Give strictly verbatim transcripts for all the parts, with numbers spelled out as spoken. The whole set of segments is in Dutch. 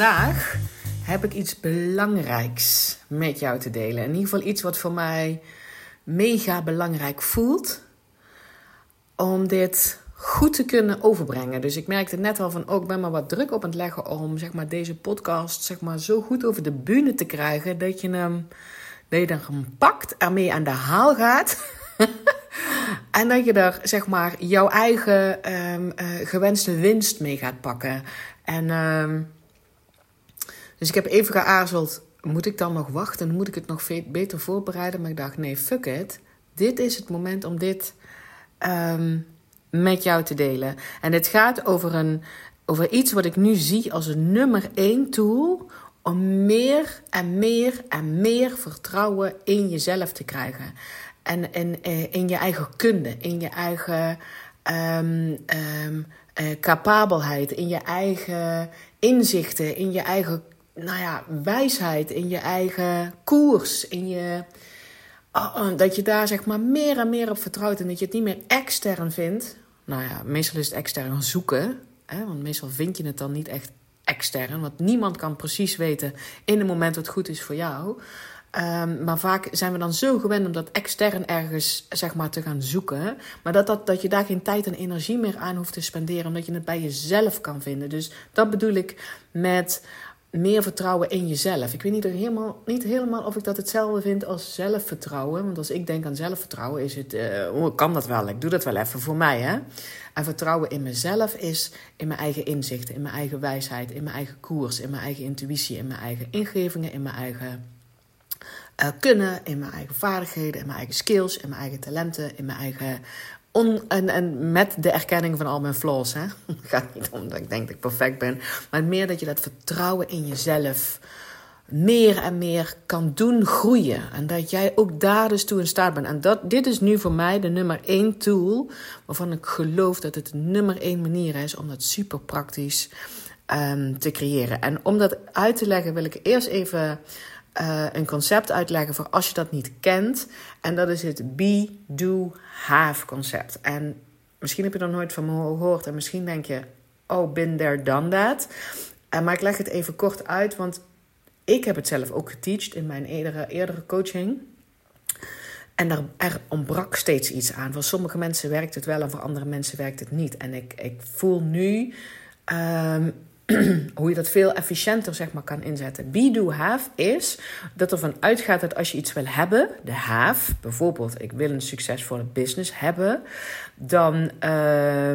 vandaag heb ik iets belangrijks met jou te delen. In ieder geval iets wat voor mij mega belangrijk voelt. Om dit goed te kunnen overbrengen. Dus ik merkte net al van, oh, ik ben maar wat druk op aan het leggen om zeg maar, deze podcast zeg maar, zo goed over de bühne te krijgen. Dat je hem, dat je er hem pakt, ermee aan de haal gaat. En dat je er zeg maar, jouw eigen um, uh, gewenste winst mee gaat pakken. En, um, dus ik heb even geaarzeld, moet ik dan nog wachten? Moet ik het nog veel beter voorbereiden? Maar ik dacht, nee, fuck it. Dit is het moment om dit um, met jou te delen. En dit gaat over, een, over iets wat ik nu zie als een nummer één tool om meer en meer en meer vertrouwen in jezelf te krijgen. En in, in je eigen kunde, in je eigen um, um, uh, capabelheid, in je eigen inzichten, in je eigen nou ja, wijsheid, in je eigen koers. In je, oh, oh, dat je daar zeg maar meer en meer op vertrouwt en dat je het niet meer extern vindt. Nou ja, meestal is het extern zoeken, hè, want meestal vind je het dan niet echt extern. Want niemand kan precies weten in het moment wat goed is voor jou. Um, maar vaak zijn we dan zo gewend om dat extern ergens zeg maar, te gaan zoeken. Maar dat, dat, dat je daar geen tijd en energie meer aan hoeft te spenderen. Omdat je het bij jezelf kan vinden. Dus dat bedoel ik met meer vertrouwen in jezelf. Ik weet niet helemaal, niet helemaal of ik dat hetzelfde vind als zelfvertrouwen. Want als ik denk aan zelfvertrouwen is het... Uh, oh, ik kan dat wel, ik doe dat wel even voor mij. Hè? En vertrouwen in mezelf is in mijn eigen inzichten. In mijn eigen wijsheid. In mijn eigen koers. In mijn eigen intuïtie. In mijn eigen ingevingen. In mijn eigen... Uh, kunnen, in mijn eigen vaardigheden, in mijn eigen skills, in mijn eigen talenten, in mijn eigen... On- en, en met de erkenning van al mijn flaws, hè. Het gaat niet om dat ik denk dat ik perfect ben, maar meer dat je dat vertrouwen in jezelf meer en meer kan doen groeien. En dat jij ook daar dus toe in staat bent. En dat, dit is nu voor mij de nummer één tool, waarvan ik geloof dat het de nummer één manier is om dat super praktisch um, te creëren. En om dat uit te leggen wil ik eerst even... Uh, een concept uitleggen voor als je dat niet kent. En dat is het be, do, have concept. En misschien heb je er nooit van me gehoord. En misschien denk je, oh, been there, done that. Uh, maar ik leg het even kort uit. Want ik heb het zelf ook geteacht in mijn eerdere, eerdere coaching. En er, er ontbrak steeds iets aan. Voor sommige mensen werkt het wel en voor andere mensen werkt het niet. En ik, ik voel nu... Um, hoe je dat veel efficiënter zeg maar, kan inzetten. Be, do, have is dat ervan uitgaat dat als je iets wil hebben, de have, bijvoorbeeld ik wil een succesvolle business hebben, dan, uh,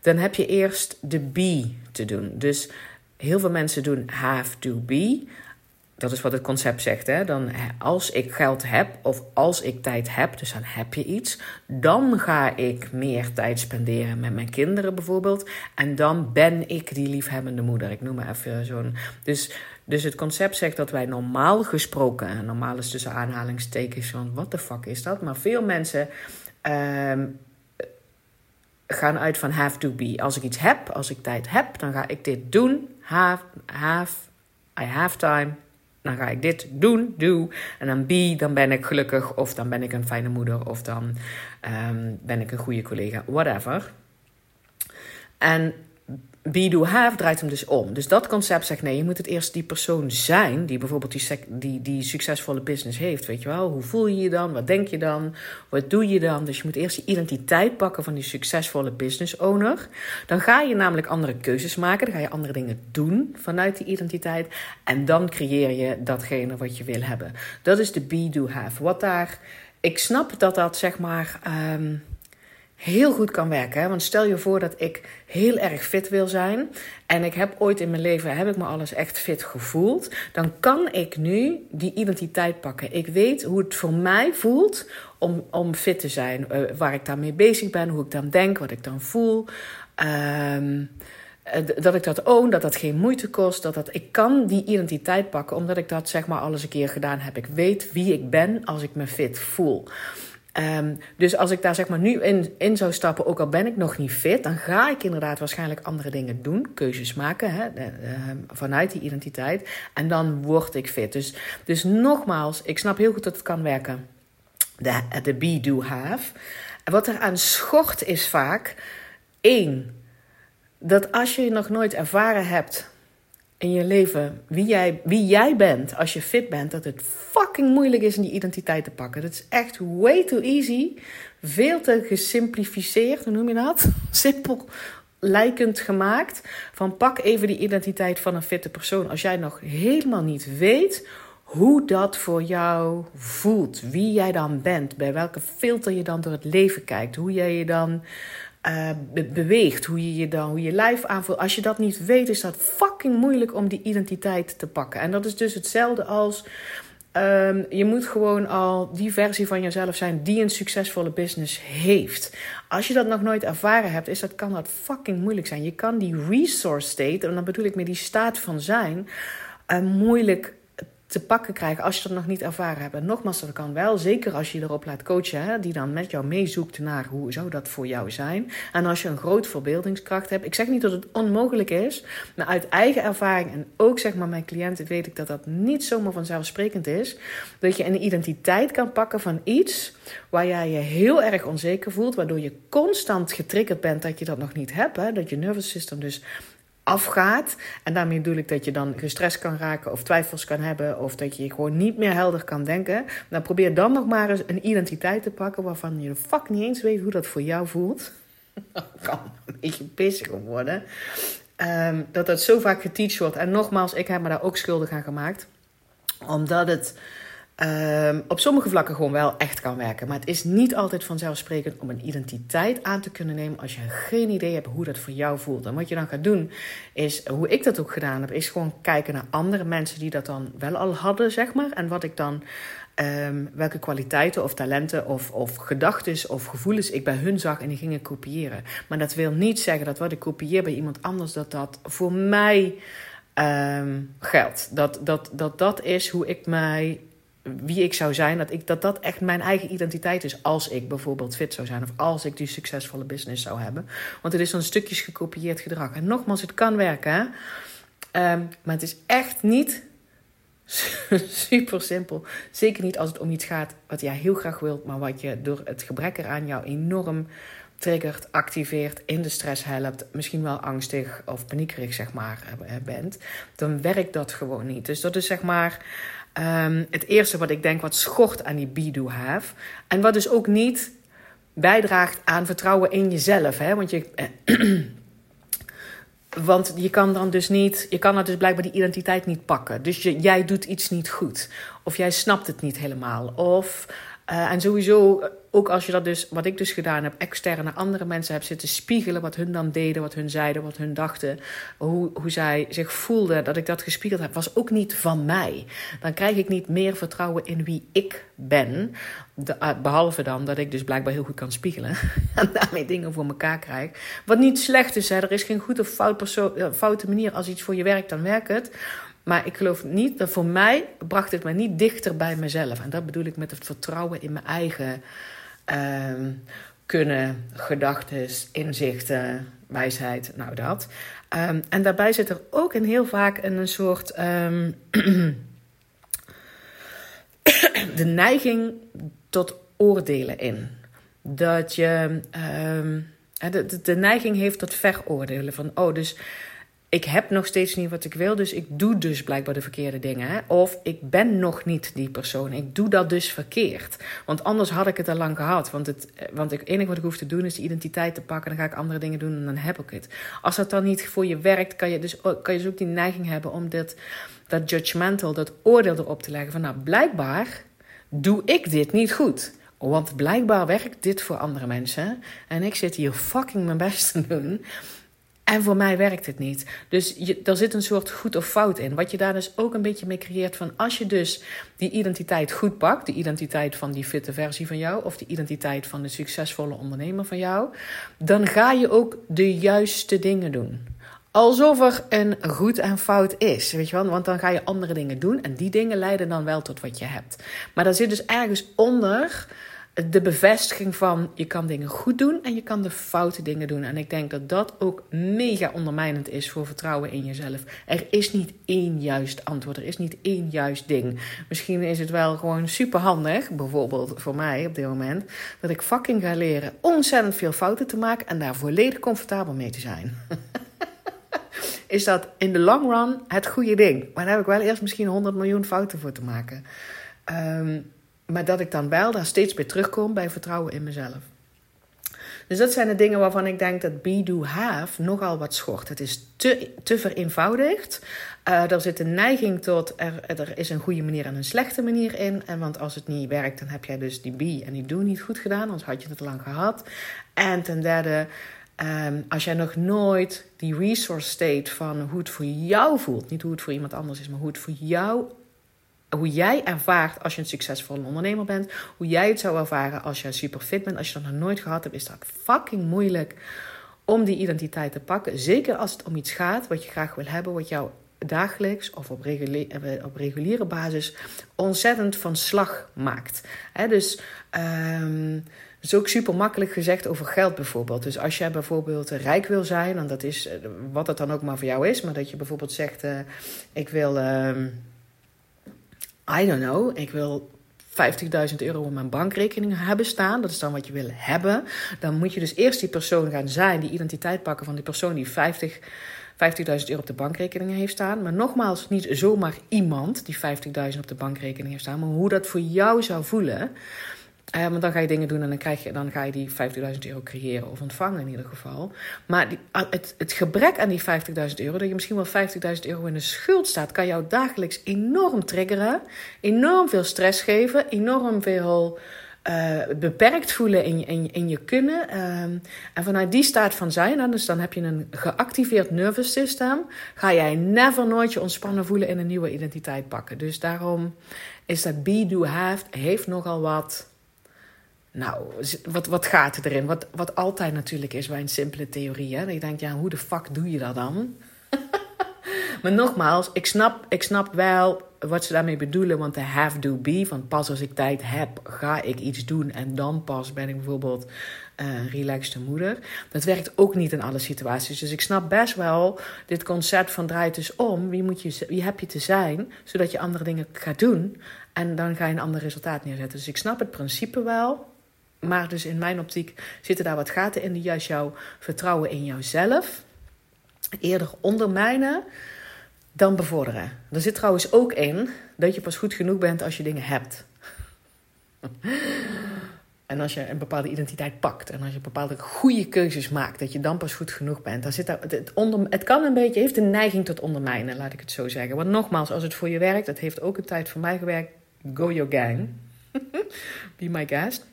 dan heb je eerst de be te doen. Dus heel veel mensen doen have, do, be. Dat is wat het concept zegt. Hè? Dan, als ik geld heb of als ik tijd heb, dus dan heb je iets. Dan ga ik meer tijd spenderen met mijn kinderen bijvoorbeeld. En dan ben ik die liefhebbende moeder. Ik noem maar even zo'n... Dus, dus het concept zegt dat wij normaal gesproken... En normaal is tussen aanhalingstekens van what the fuck is dat? Maar veel mensen... Um, gaan uit van have to be. Als ik iets heb, als ik tijd heb, dan ga ik dit doen. Have, have, I have time... Dan ga ik dit doen, doe. En dan be, dan ben ik gelukkig. Of dan ben ik een fijne moeder. Of dan um, ben ik een goede collega. Whatever. En be, do, have draait hem dus om. Dus dat concept zegt, nee, je moet het eerst die persoon zijn... die bijvoorbeeld die, sec- die, die succesvolle business heeft, weet je wel. Hoe voel je je dan? Wat denk je dan? Wat doe je dan? Dus je moet eerst die identiteit pakken van die succesvolle business owner. Dan ga je namelijk andere keuzes maken. Dan ga je andere dingen doen vanuit die identiteit. En dan creëer je datgene wat je wil hebben. Dat is de be, do, have. Wat daar... Ik snap dat dat, zeg maar... Um, heel goed kan werken. Hè? Want stel je voor dat ik heel erg fit wil zijn. En ik heb ooit in mijn leven, heb ik me alles echt fit gevoeld. Dan kan ik nu die identiteit pakken. Ik weet hoe het voor mij voelt om, om fit te zijn. Uh, waar ik daarmee bezig ben, hoe ik dan denk, wat ik dan voel. Um, dat ik dat own, dat dat geen moeite kost. Dat dat, ik kan die identiteit pakken omdat ik dat zeg maar al eens een keer gedaan heb. Ik weet wie ik ben als ik me fit voel. Um, dus als ik daar zeg maar nu in, in zou stappen, ook al ben ik nog niet fit... dan ga ik inderdaad waarschijnlijk andere dingen doen, keuzes maken hè, de, de, vanuit die identiteit. En dan word ik fit. Dus, dus nogmaals, ik snap heel goed dat het kan werken. De, de be, do, have. En wat eraan schort is vaak... één, dat als je nog nooit ervaren hebt in je leven, wie jij, wie jij bent als je fit bent, dat het fucking moeilijk is om die identiteit te pakken. Dat is echt way too easy. Veel te gesimplificeerd, hoe noem je dat? Simpel lijkend gemaakt. Van pak even die identiteit van een fitte persoon. Als jij nog helemaal niet weet hoe dat voor jou voelt. Wie jij dan bent. Bij welke filter je dan door het leven kijkt. Hoe jij je dan uh, be- beweegt. Hoe je je dan, hoe je lijf aanvoelt. Als je dat niet weet, is dat fucking moeilijk om die identiteit te pakken. En dat is dus hetzelfde als... Um, je moet gewoon al die versie van jezelf zijn die een succesvolle business heeft. Als je dat nog nooit ervaren hebt, is dat, kan dat fucking moeilijk zijn. Je kan die resource state, en dan bedoel ik meer die staat van zijn, uh, moeilijk te pakken krijgen als je dat nog niet ervaren hebt. En nogmaals, dat kan wel, zeker als je erop laat coachen, hè, die dan met jou meezoekt naar hoe zou dat voor jou zijn. En als je een groot verbeeldingskracht hebt, ik zeg niet dat het onmogelijk is, maar uit eigen ervaring en ook zeg maar mijn cliënten weet ik dat dat niet zomaar vanzelfsprekend is, dat je een identiteit kan pakken van iets waar jij je heel erg onzeker voelt, waardoor je constant getriggerd bent dat je dat nog niet hebt, hè, dat je nervous system dus afgaat. En daarmee bedoel ik dat je dan gestrest kan raken of twijfels kan hebben of dat je gewoon niet meer helder kan denken. Nou, probeer dan nog maar eens een identiteit te pakken waarvan je de fuck niet eens weet hoe dat voor jou voelt. Dat kan een beetje pissig om worden. Um, dat dat zo vaak geteacht wordt. En nogmaals, ik heb me daar ook schuldig aan gemaakt. Omdat het Um, op sommige vlakken gewoon wel echt kan werken. Maar het is niet altijd vanzelfsprekend om een identiteit aan te kunnen nemen als je geen idee hebt hoe dat voor jou voelt. En wat je dan gaat doen is, hoe ik dat ook gedaan heb, is gewoon kijken naar andere mensen die dat dan wel al hadden, zeg maar. En wat ik dan, um, welke kwaliteiten of talenten of, of gedachten of gevoelens ik bij hun zag en die gingen kopiëren. Maar dat wil niet zeggen dat wat ik kopieer bij iemand anders, dat dat voor mij um, geldt. Dat dat, dat dat is hoe ik mij... wie ik zou zijn, dat, ik, dat dat echt mijn eigen identiteit is als ik bijvoorbeeld fit zou zijn of als ik die succesvolle business zou hebben. Want het is dan stukjes gekopieerd gedrag. En nogmaals, het kan werken, hè? Um, maar het is echt niet super simpel. Zeker niet als het om iets gaat wat jij heel graag wilt, maar wat je door het gebrek eraan jou enorm triggert, activeert, in de stress helpt, misschien wel angstig of paniekerig zeg maar bent, dan werkt dat gewoon niet. Dus dat is zeg maar um, het eerste wat ik denk wat schort aan die be do have. En wat dus ook niet bijdraagt aan vertrouwen in jezelf. Hè? Want je... Want je kan dan dus niet, je kan dan dus blijkbaar die identiteit niet pakken. Dus je, jij doet iets niet goed. Of jij snapt het niet helemaal. Of, uh, en sowieso, ook als je dat dus, wat ik dus gedaan heb, extern naar andere mensen heb zitten spiegelen. Wat hun dan deden, wat hun zeiden, wat hun dachten. Hoe, hoe zij zich voelden, dat ik dat gespiegeld heb, was ook niet van mij. Dan krijg ik niet meer vertrouwen in wie ik ben. De, uh, behalve dan dat ik dus blijkbaar heel goed kan spiegelen. En daarmee dingen voor elkaar krijg. Wat niet slecht is, hè. Er is geen goed of fout perso- foute manier. Als iets voor je werkt, dan werkt het. Maar ik geloof niet, dat voor mij bracht het mij niet dichter bij mezelf. En dat bedoel ik met het vertrouwen in mijn eigen uh, kunnen, gedachten, inzichten, wijsheid, nou dat. Um, en daarbij zit er ook een heel vaak een, een soort... Um, de neiging tot oordelen in. Dat je... Um, de, de, de neiging heeft tot veroordelen. Van, oh, dus... ik heb nog steeds niet wat ik wil, dus ik doe dus blijkbaar de verkeerde dingen. Hè? Of ik ben nog niet die persoon, ik doe dat dus verkeerd. Want anders had ik het al lang gehad. Want het want ik, enige wat ik hoef te doen is de identiteit te pakken. Dan ga ik andere dingen doen en dan heb ik het. Als dat dan niet voor je werkt, kan je dus, kan je dus ook die neiging hebben om dit, dat judgmental, dat oordeel erop te leggen. Van nou, blijkbaar doe ik dit niet goed. Want blijkbaar werkt dit voor andere mensen. En ik zit hier fucking mijn best te doen. En voor mij werkt het niet. Dus je, er zit een soort goed of fout in. Wat je daar dus ook een beetje mee creëert van... als je dus die identiteit goed pakt... de identiteit van die fitte versie van jou... of de identiteit van de succesvolle ondernemer van jou... dan ga je ook de juiste dingen doen. Alsof er een goed en fout is, weet je wel? Want dan ga je andere dingen doen... en die dingen leiden dan wel tot wat je hebt. Maar daar zit dus ergens onder... de bevestiging van je kan dingen goed doen en je kan de foute dingen doen. En ik denk dat dat ook mega ondermijnend is voor vertrouwen in jezelf. Er is niet één juist antwoord, er is niet één juist ding. Misschien is het wel gewoon superhandig, bijvoorbeeld voor mij op dit moment... dat ik fucking ga leren ontzettend veel fouten te maken en daar volledig comfortabel mee te zijn. is dat in de long run het goede ding. Maar daar heb ik wel eerst misschien honderd miljoen fouten voor te maken. Um, maar dat ik dan wel daar steeds bij terugkom bij vertrouwen in mezelf. Dus dat zijn de dingen waarvan ik denk dat be, do, have nogal wat schort. Het is te, te vereenvoudigd. Uh, er zit een neiging tot, er, er is een goede manier en een slechte manier in. En want als het niet werkt, dan heb jij dus die be en die do niet goed gedaan. Anders had je het lang gehad. En ten derde, um, als jij nog nooit die resource state van hoe het voor jou voelt. Niet hoe het voor iemand anders is, maar hoe het voor jou hoe jij ervaart als je een succesvolle ondernemer bent. Hoe jij het zou ervaren als je super fit bent. Als je dat nog nooit gehad hebt, is dat fucking moeilijk om die identiteit te pakken. Zeker als het om iets gaat wat je graag wil hebben. Wat jou dagelijks of op, regulier, op reguliere basis ontzettend van slag maakt. He, dus um, dat is ook super makkelijk gezegd over geld bijvoorbeeld. Dus als jij bijvoorbeeld rijk wil zijn. En dat is wat het dan ook maar voor jou is. Maar dat je bijvoorbeeld zegt, uh, ik wil... Uh, I don't know, ik wil vijftigduizend euro op mijn bankrekening hebben staan. Dat is dan wat je wil hebben. Dan moet je dus eerst die persoon gaan zijn, die identiteit pakken van die persoon die vijftig, vijftigduizend euro op de bankrekening heeft staan. Maar nogmaals, niet zomaar iemand die vijftigduizend op de bankrekening heeft staan, maar hoe dat voor jou zou voelen. Uh, want dan ga je dingen doen en dan, krijg je, dan ga je die vijftigduizend euro creëren of ontvangen in ieder geval. Maar die, het, het gebrek aan die vijftigduizend euro, dat je misschien wel vijftigduizend euro in de schuld staat, kan jou dagelijks enorm triggeren, enorm veel stress geven, enorm veel uh, beperkt voelen in, in, in je kunnen. Uh, en vanuit die staat van zijn, dus dan heb je een geactiveerd nervous system, ga jij never nooit je ontspannen voelen en een nieuwe identiteit pakken. Dus daarom is dat be, do, have, heeft nogal wat... Nou, wat, wat gaat er erin? Wat, wat altijd natuurlijk is bij een simpele theorie. Hè? Dat je denkt, ja, hoe de fuck doe je dat dan? Maar nogmaals, ik snap, ik snap wel wat ze daarmee bedoelen. Want de have do be, van pas als ik tijd heb, ga ik iets doen. En dan pas ben ik bijvoorbeeld een uh, relaxte moeder. Dat werkt ook niet in alle situaties. Dus ik snap best wel dit concept van draait dus om. Wie, moet je, wie heb je te zijn, zodat je andere dingen gaat doen. En dan ga je een ander resultaat neerzetten. Dus ik snap het principe wel. Maar dus in mijn optiek zitten daar wat gaten in die juist jouw vertrouwen in jouzelf eerder ondermijnen dan bevorderen. Er zit trouwens ook in dat je pas goed genoeg bent als je dingen hebt. En als je een bepaalde identiteit pakt en als je bepaalde goede keuzes maakt, dat je dan pas goed genoeg bent. Daar zit daar, het, onder, het kan een beetje, heeft een neiging tot ondermijnen, laat ik het zo zeggen. Want nogmaals, als het voor je werkt, dat heeft ook een tijd voor mij gewerkt, go your gang. Be my guest.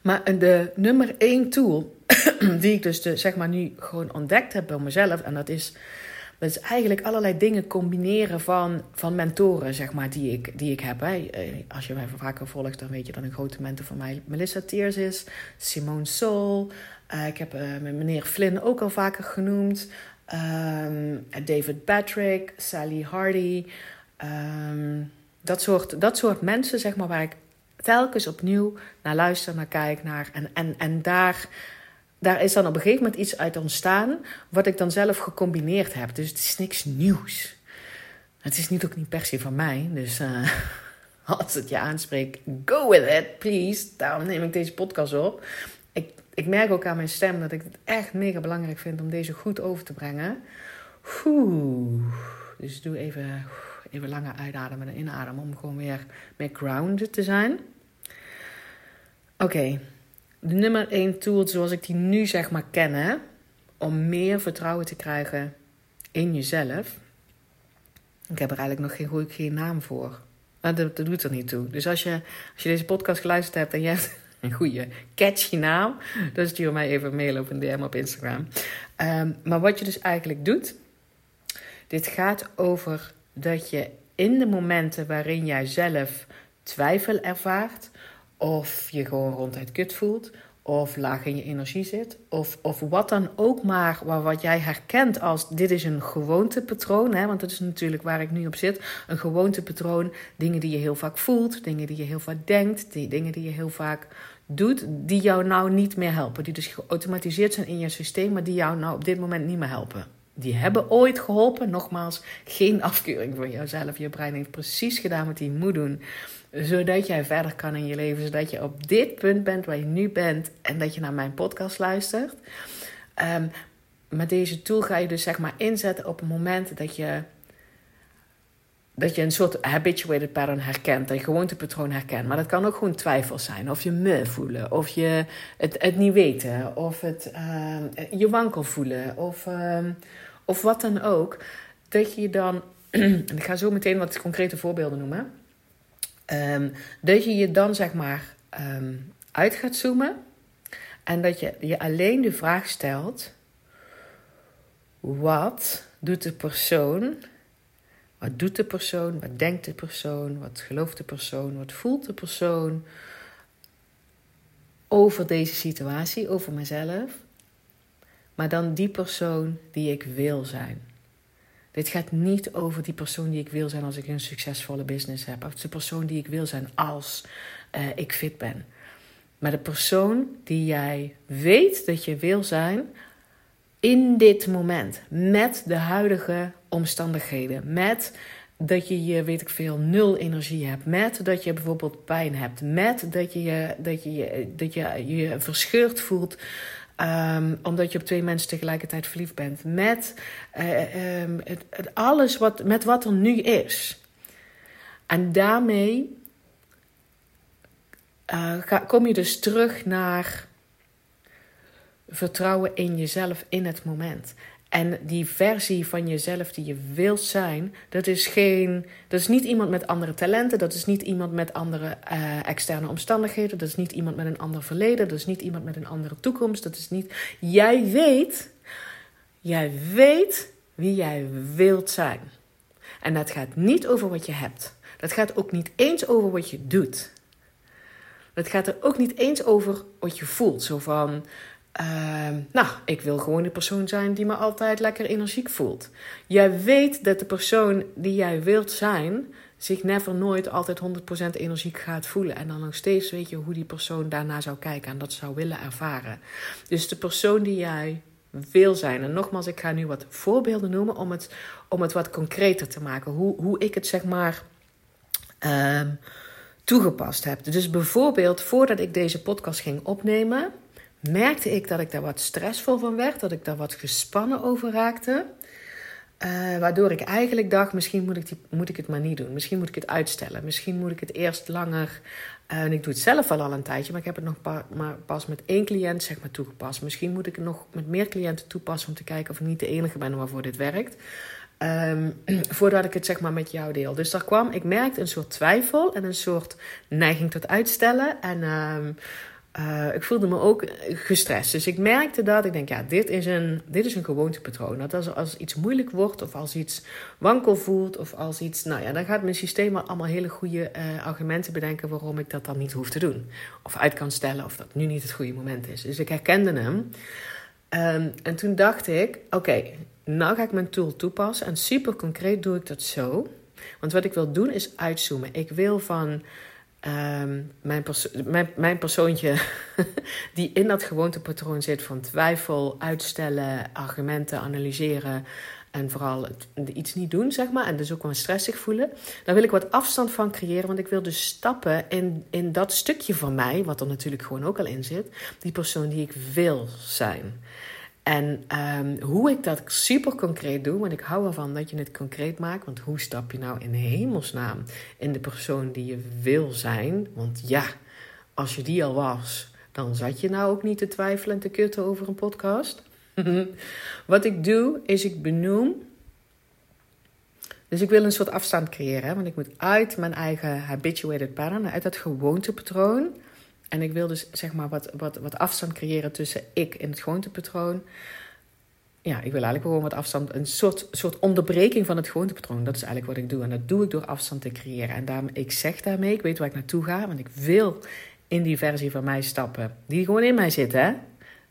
Maar de nummer één tool die ik dus de, zeg maar nu gewoon ontdekt heb bij mezelf. En dat is, dat is eigenlijk allerlei dingen combineren van, van mentoren zeg maar, die, ik, die ik heb. Hè. Als je mij vaker volgt, dan weet je dat een grote mentor van mij Melissa Tears is. Simone Sol. Uh, ik heb uh, meneer Flynn ook al vaker genoemd. Um, David Patrick. Sally Hardy. Um, dat, soort, dat soort mensen zeg maar, waar ik... telkens opnieuw naar luisteren, naar kijken, naar... en, en, en daar, daar is dan op een gegeven moment iets uit ontstaan... wat ik dan zelf gecombineerd heb. Dus het is niks nieuws. Het is niet ook niet per se van mij. Dus uh, als het je aanspreekt, go with it, please. Daarom neem ik deze podcast op. Ik, ik merk ook aan mijn stem dat ik het echt mega belangrijk vind... om deze goed over te brengen. Oeh, dus doe even... even langer uitademen en inademen om gewoon weer meer grounded te zijn. Oké, okay. De nummer één tool zoals ik die nu zeg maar ken... Hè, om meer vertrouwen te krijgen in jezelf. Ik heb er eigenlijk nog geen goede geen naam voor. Nou, dat, dat doet er niet toe. Dus als je, als je deze podcast geluisterd hebt en je hebt een goede catchy naam... dan stuur mij even een mail op een D M op Instagram. Um, maar wat je dus eigenlijk doet... dit gaat over... dat je in de momenten waarin jij zelf twijfel ervaart... of je gewoon ronduit kut voelt... of laag in je energie zit... of, of wat dan ook maar wat jij herkent als... dit is een gewoontepatroon, hè, want dat is natuurlijk waar ik nu op zit... een gewoontepatroon, dingen die je heel vaak voelt... dingen die je heel vaak denkt, die dingen die je heel vaak doet... die jou nou niet meer helpen. Die dus geautomatiseerd zijn in je systeem... maar die jou nou op dit moment niet meer helpen. Die hebben ooit geholpen. Nogmaals, geen afkeuring voor jouzelf. Je brein heeft precies gedaan wat hij moet doen. Zodat jij verder kan in je leven. Zodat je op dit punt bent waar je nu bent. En dat je naar mijn podcast luistert. Um, met deze tool ga je dus zeg maar inzetten op het moment dat je, dat je een soort habituated pattern herkent, een gewoontepatroon herkent. Maar dat kan ook gewoon twijfel zijn. Of je me voelen, of je het, het niet weten, of het, uh, je wankel voelen, of, uh, of wat dan ook. Dat je dan, ik ga zo meteen wat concrete voorbeelden noemen. Um, dat je je dan zeg maar um, uit gaat zoomen. En dat je je alleen de vraag stelt, wat doet de persoon, wat doet de persoon, wat denkt de persoon, wat gelooft de persoon, wat voelt de persoon over deze situatie, over mezelf, maar dan die persoon die ik wil zijn. Dit gaat niet over die persoon die ik wil zijn als ik een succesvolle business heb, of de persoon die ik wil zijn als uh, ik fit ben. Maar de persoon die jij weet dat je wil zijn in dit moment. Met de huidige omstandigheden. Met dat je je, weet ik veel, nul energie hebt. Met dat je bijvoorbeeld pijn hebt. Met dat je je, dat je, dat je, je verscheurd voelt. Um, omdat je op twee mensen tegelijkertijd verliefd bent. Met uh, um, het, het alles wat, met wat er nu is. En daarmee Uh, ga, kom je dus terug naar vertrouwen in jezelf in het moment. En die versie van jezelf die je wilt zijn, dat is geen, dat is niet iemand met andere talenten, dat is niet iemand met andere uh, externe omstandigheden, dat is niet iemand met een ander verleden, dat is niet iemand met een andere toekomst, dat is niet. Jij weet, jij weet wie jij wilt zijn. En dat gaat niet over wat je hebt. Dat gaat ook niet eens over wat je doet. Het gaat er ook niet eens over wat je voelt. Zo van, uh, nou, ik wil gewoon de persoon zijn die me altijd lekker energiek voelt. Jij weet dat de persoon die jij wilt zijn zich never nooit altijd honderd procent energiek gaat voelen. En dan nog steeds weet je hoe die persoon daarna zou kijken en dat zou willen ervaren. Dus de persoon die jij wil zijn. En nogmaals, ik ga nu wat voorbeelden noemen om het, om het wat concreter te maken. Hoe, hoe ik het zeg maar Uh, toegepast heb. Dus bijvoorbeeld, voordat ik deze podcast ging opnemen, merkte ik dat ik daar wat stressvol van werd, dat ik daar wat gespannen over raakte. Uh, waardoor ik eigenlijk dacht, misschien moet ik, die, moet ik het maar niet doen. Misschien moet ik het uitstellen. Misschien moet ik het eerst langer. Uh, en ik doe het zelf al, al een tijdje, maar ik heb het nog pa, maar pas met één cliënt zeg maar, toegepast. Misschien moet ik het nog met meer cliënten toepassen om te kijken of ik niet de enige ben waarvoor dit werkt. Um, voordat ik het zeg maar met jou deel. Dus daar kwam, ik merkte een soort twijfel en een soort neiging tot uitstellen. En um, uh, ik voelde me ook gestrest. Dus ik merkte dat, ik denk ja, dit is een, dit is een gewoontepatroon. Dat als, als iets moeilijk wordt of als iets wankel voelt of als iets, nou ja, dan gaat mijn systeem allemaal hele goede uh, argumenten bedenken waarom ik dat dan niet hoef te doen. Of uit kan stellen of dat nu niet het goede moment is. Dus ik herkende hem. Um, en toen dacht ik, oké. Okay, nou ga ik mijn tool toepassen en super concreet doe ik dat zo. Want wat ik wil doen is uitzoomen. Ik wil van um, mijn, perso- mijn, mijn persoontje die in dat gewoontepatroon zit van twijfel, uitstellen, argumenten, analyseren en vooral het, iets niet doen, zeg maar. En dus ook wel stressig voelen. Daar wil ik wat afstand van creëren, want ik wil dus stappen in, in dat stukje van mij, wat er natuurlijk gewoon ook al in zit, die persoon die ik wil zijn. En um, hoe ik dat super concreet doe, want ik hou ervan dat je het concreet maakt. Want hoe stap je nou in hemelsnaam in de persoon die je wil zijn? Want ja, als je die al was, dan zat je nou ook niet te twijfelen en te kutten over een podcast. Wat ik doe, is ik benoem. Dus ik wil een soort afstand creëren. Hè? Want ik moet uit mijn eigen habituated pattern, uit dat gewoontepatroon. En ik wil dus zeg maar wat, wat, wat afstand creëren tussen ik en het gewoontepatroon. Ja, ik wil eigenlijk gewoon wat afstand, een soort, soort onderbreking van het gewoontepatroon. Dat is eigenlijk wat ik doe. En dat doe ik door afstand te creëren. En daarom, ik zeg daarmee, ik weet waar ik naartoe ga. Want ik wil in die versie van mij stappen. Die gewoon in mij zit, hè.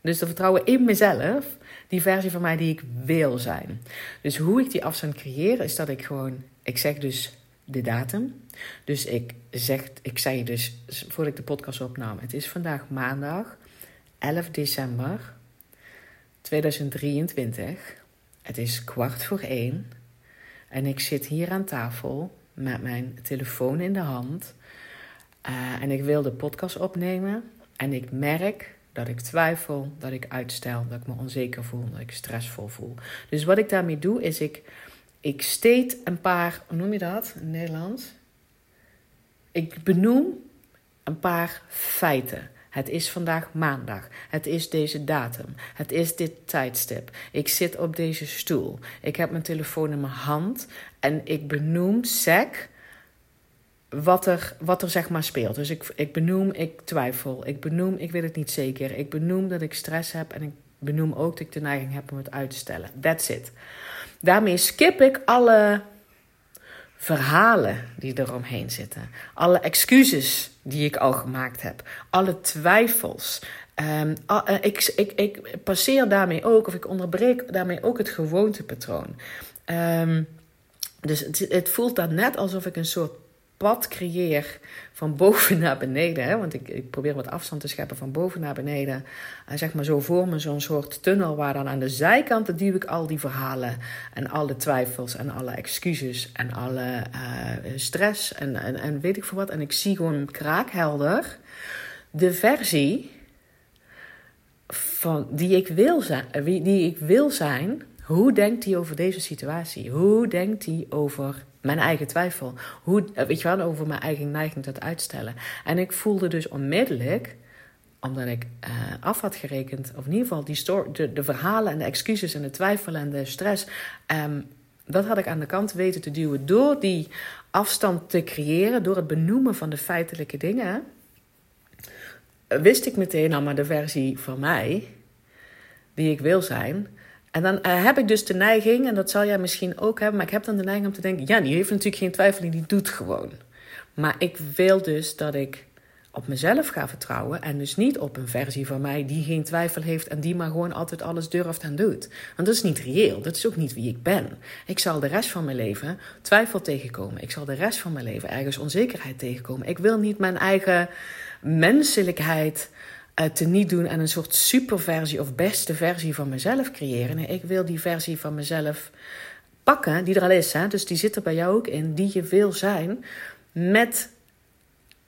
Dus dat vertrouwen in mezelf. Die versie van mij die ik wil zijn. Dus hoe ik die afstand creëer is dat ik gewoon, ik zeg dus de datum. Dus ik, zeg, ik zei dus, voordat ik de podcast opnam, het is vandaag maandag elf december tweeduizend drieëntwintig. Het is kwart voor één. En ik zit hier aan tafel met mijn telefoon in de hand. Uh, en ik wil de podcast opnemen. En ik merk dat ik twijfel, dat ik uitstel, dat ik me onzeker voel, dat ik stressvol voel. Dus wat ik daarmee doe is ik, ik steed een paar, hoe noem je dat in Nederland? Ik benoem een paar feiten. Het is vandaag maandag. Het is deze datum. Het is dit tijdstip. Ik zit op deze stoel. Ik heb mijn telefoon in mijn hand. En ik benoem sec wat er, wat er zeg maar speelt. Dus ik, ik benoem, ik twijfel. Ik benoem, ik weet het niet zeker. Ik benoem dat ik stress heb. En ik benoem ook dat ik de neiging heb om het uit te stellen. That's it. Daarmee skip ik alle verhalen die eromheen zitten. Alle excuses die ik al gemaakt heb. Alle twijfels. Um, uh, ik, ik, ik passeer daarmee ook, of ik onderbreek daarmee ook het gewoontepatroon. Um, dus het, het voelt dan net alsof ik een soort pad creëer van boven naar beneden. Hè? Want ik, ik probeer wat afstand te scheppen van boven naar beneden. Uh, zeg maar zo voor me zo'n soort tunnel waar dan aan de zijkanten duw ik al die verhalen en alle twijfels en alle excuses en alle uh, stress en, en, en weet ik veel wat. En ik zie gewoon kraakhelder de versie van die ik wil zijn, die ik wil zijn. Hoe denkt hij over deze situatie? Hoe denkt hij over mijn eigen twijfel? Hoe, weet je wel, over mijn eigen neiging tot uitstellen. En ik voelde dus onmiddellijk, omdat ik uh, af had gerekend, of in ieder geval die story, de, de verhalen en de excuses en de twijfel en de stress, um, dat had ik aan de kant weten te duwen door die afstand te creëren, door het benoemen van de feitelijke dingen, wist ik meteen allemaal de versie van mij die ik wil zijn. En dan uh, heb ik dus de neiging, en dat zal jij misschien ook hebben, maar ik heb dan de neiging om te denken, ja, die heeft natuurlijk geen twijfel, die doet gewoon. Maar ik wil dus dat ik op mezelf ga vertrouwen en dus niet op een versie van mij die geen twijfel heeft en die maar gewoon altijd alles durft en doet. Want dat is niet reëel, dat is ook niet wie ik ben. Ik zal de rest van mijn leven twijfel tegenkomen. Ik zal de rest van mijn leven ergens onzekerheid tegenkomen. Ik wil niet mijn eigen menselijkheid te niet doen en een soort superversie of beste versie van mezelf creëren. Nee, ik wil die versie van mezelf pakken, die er al is. Hè? Dus die zit er bij jou ook in, die je wil zijn. Met,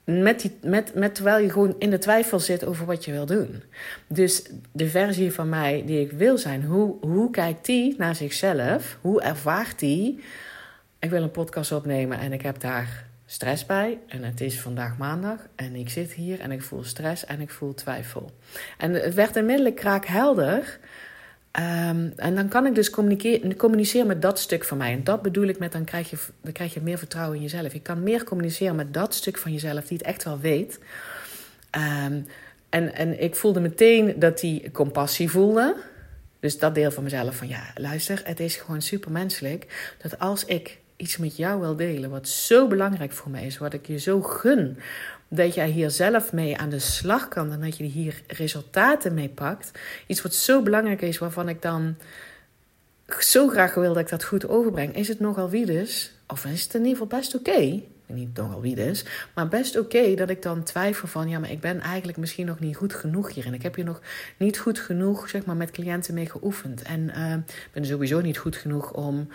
met die, met, met, terwijl je gewoon in de twijfel zit over wat je wil doen. Dus de versie van mij die ik wil zijn, hoe, hoe kijkt die naar zichzelf? Hoe ervaart die? Ik wil een podcast opnemen en ik heb daar stress bij en het is vandaag maandag en ik zit hier en ik voel stress en ik voel twijfel. En het werd onmiddellijk kraakhelder. Um, en dan kan ik dus communiceren communiceer met dat stuk van mij. En dat bedoel ik met, dan krijg je, dan krijg je meer vertrouwen in jezelf. Je kan meer communiceren met dat stuk van jezelf die het echt wel weet. Um, en, en ik voelde meteen dat die compassie voelde. Dus dat deel van mezelf van ja, luister, het is gewoon supermenselijk dat als ik iets met jou wil delen, wat zo belangrijk voor mij is, wat ik je zo gun, dat jij hier zelf mee aan de slag kan en dat je hier resultaten mee pakt. Iets wat zo belangrijk is, waarvan ik dan zo graag wil dat ik dat goed overbreng. Is het nogal wie dus, of is het in ieder geval best oké, okay, niet nogal wie dus, maar best oké okay dat ik dan twijfel van, ja, maar ik ben eigenlijk misschien nog niet goed genoeg hierin. Ik heb hier nog niet goed genoeg, zeg maar, met cliënten mee geoefend. En uh, ben sowieso niet goed genoeg om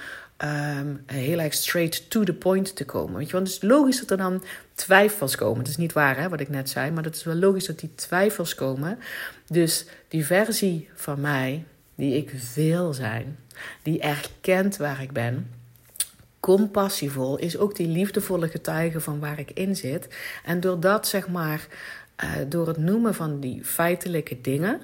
Um, heel erg straight to the point te komen. Weet je? Want het is logisch dat er dan twijfels komen. Het is niet waar, hè, wat ik net zei, maar het is wel logisch dat die twijfels komen. Dus die versie van mij, die ik wil zijn, die erkent waar ik ben, compassievol, is ook die liefdevolle getuige van waar ik in zit. En door dat, zeg maar, uh, door het noemen van die feitelijke dingen,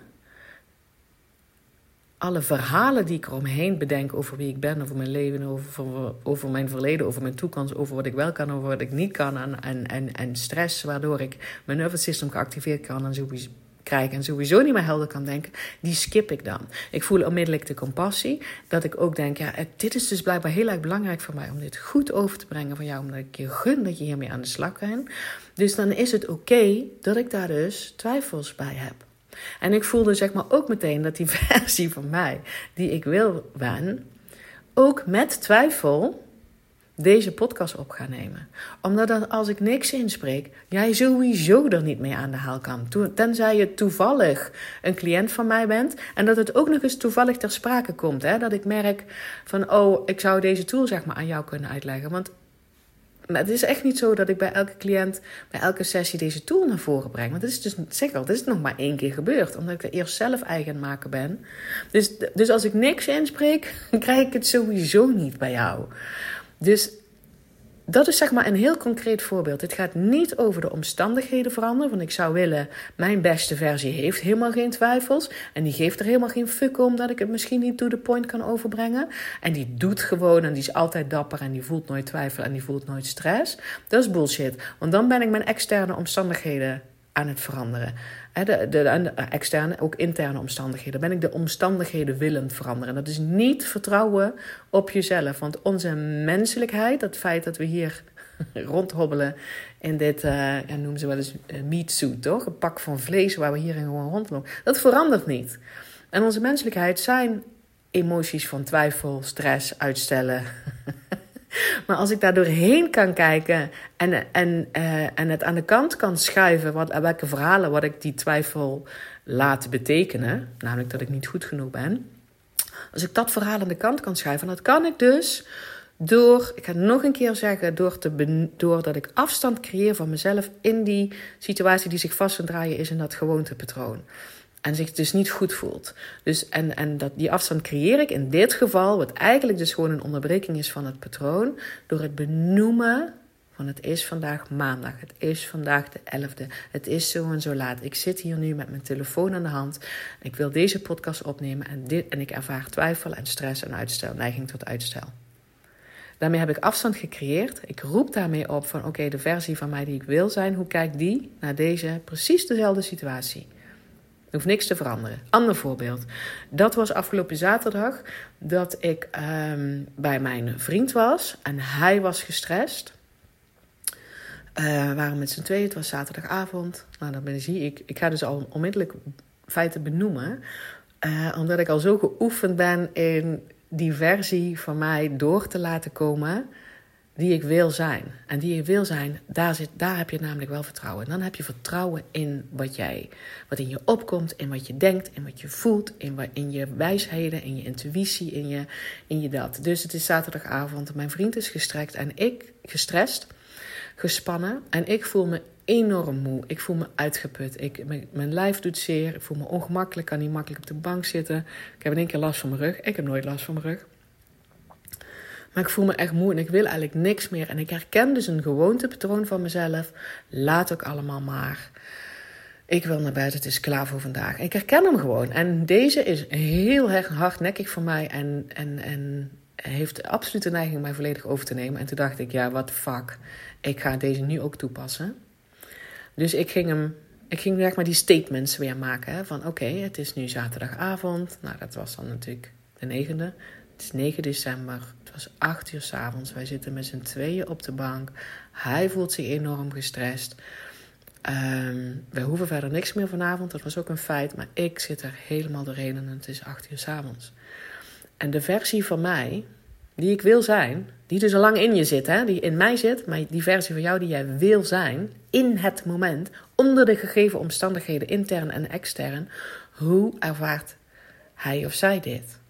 alle verhalen die ik eromheen bedenk over wie ik ben, over mijn leven, over, over mijn verleden, over mijn toekomst, over wat ik wel kan, over wat ik niet kan. En, en, en, en stress, waardoor ik mijn nervous system geactiveerd kan en sowieso, krijg en sowieso niet meer helder kan denken, die skip ik dan. Ik voel onmiddellijk de compassie, dat ik ook denk, ja, dit is dus blijkbaar heel erg belangrijk voor mij om dit goed over te brengen van jou, omdat ik je gun dat je hiermee aan de slag bent. Dus dan is het oké okay dat ik daar dus twijfels bij heb. En ik voelde, zeg maar, ook meteen dat die versie van mij, die ik wil zijn, ook met twijfel deze podcast op ga nemen. Omdat als ik niks inspreek, jij sowieso er niet mee aan de haal kan. Tenzij je toevallig een cliënt van mij bent. En dat het ook nog eens toevallig ter sprake komt. Hè? Dat ik merk van, oh, ik zou deze tool, zeg maar, aan jou kunnen uitleggen. Want Nou, het is echt niet zo dat ik bij elke cliënt, bij elke sessie deze tool naar voren breng. Want dat is dus, zeg al, dat is nog maar één keer gebeurd. Omdat ik er eerst zelf eigen maken ben. Dus, dus als ik niks inspreek, dan krijg ik het sowieso niet bij jou. Dus dat is zeg maar een heel concreet voorbeeld. Het gaat niet over de omstandigheden veranderen. Want ik zou willen, mijn beste versie heeft helemaal geen twijfels. En die geeft er helemaal geen fuck om dat ik het misschien niet to the point kan overbrengen. En die doet gewoon en die is altijd dapper en die voelt nooit twijfel en die voelt nooit stress. Dat is bullshit. Want dan ben ik mijn externe omstandigheden aan het veranderen. De, de, de, de externe, ook interne omstandigheden. Dan ben ik de omstandigheden willend veranderen. Dat is niet vertrouwen op jezelf. Want onze menselijkheid, dat feit dat we hier rondhobbelen in dit, uh, ja, noemen ze wel eens uh, meatsuit, toch? Een pak van vlees waar we hierin gewoon rondlopen. Dat verandert niet. En onze menselijkheid zijn emoties van twijfel, stress, uitstellen. Maar als ik daar doorheen kan kijken en, en, uh, en het aan de kant kan schuiven, wat, welke verhalen wat ik die twijfel laat betekenen, namelijk dat ik niet goed genoeg ben. Als ik dat verhaal aan de kant kan schuiven, en dat kan ik dus door, ik ga het nog een keer zeggen, door te, doordat ik afstand creëer van mezelf in die situatie die zich vast aan het draaien is in dat gewoontepatroon. En zich dus niet goed voelt. Dus en en dat, die afstand creëer ik in dit geval, wat eigenlijk dus gewoon een onderbreking is van het patroon, door het benoemen van het is vandaag maandag, het is vandaag de elfde, het is zo en zo laat. Ik zit hier nu met mijn telefoon aan de hand, ik wil deze podcast opnemen en, dit, en ik ervaar twijfel en stress en uitstel, neiging tot uitstel. Daarmee heb ik afstand gecreëerd. Ik roep daarmee op van oké, okay, de versie van mij die ik wil zijn, hoe kijkt die naar deze precies dezelfde situatie? Er hoeft niks te veranderen. Ander voorbeeld. Dat was afgelopen zaterdag dat ik um, bij mijn vriend was. En hij was gestrest. Uh, we waren met z'n tweeën. Het was zaterdagavond. Nou, dan ben zie ik. Ik ga dus al onmiddellijk feiten benoemen. Uh, omdat ik al zo geoefend ben in die versie van mij door te laten komen die ik wil zijn. En die je wil zijn, daar, zit, daar heb je namelijk wel vertrouwen. En dan heb je vertrouwen in wat jij, wat in je opkomt, in wat je denkt, in wat je voelt, in, wat, in je wijsheden, in je intuïtie, in je, in je dat. Dus het is zaterdagavond, mijn vriend is gestrekt en ik gestrest, gespannen. En ik voel me enorm moe, ik voel me uitgeput. Ik, mijn, mijn lijf doet zeer, ik voel me ongemakkelijk, kan niet makkelijk op de bank zitten. Ik heb in één keer last van mijn rug, ik heb nooit last van mijn rug. Maar ik voel me echt moe en ik wil eigenlijk niks meer. En ik herken dus een gewoontepatroon van mezelf. Laat ook allemaal maar. Ik wil naar buiten, het is klaar voor vandaag. Ik herken hem gewoon. En deze is heel erg hardnekkig voor mij. En, en, en heeft absoluut de neiging mij volledig over te nemen. En toen dacht ik, ja, what the fuck. Ik ga deze nu ook toepassen. Dus ik ging hem... Ik ging zeg maar die statements weer maken. Hè? Van oké, okay, het is nu zaterdagavond. Nou, dat was dan natuurlijk de negende. Het is negen december, het was acht uur 's avonds. Wij zitten met z'n tweeën op de bank. Hij voelt zich enorm gestrest. Um, wij hoeven verder niks meer vanavond, dat was ook een feit. Maar ik zit er helemaal doorheen en het is acht uur 's avonds. En de versie van mij, die ik wil zijn, die dus al lang in je zit, hè? Die in mij zit, maar die versie van jou die jij wil zijn, in het moment, onder de gegeven omstandigheden, intern en extern, hoe ervaart hij of zij dit?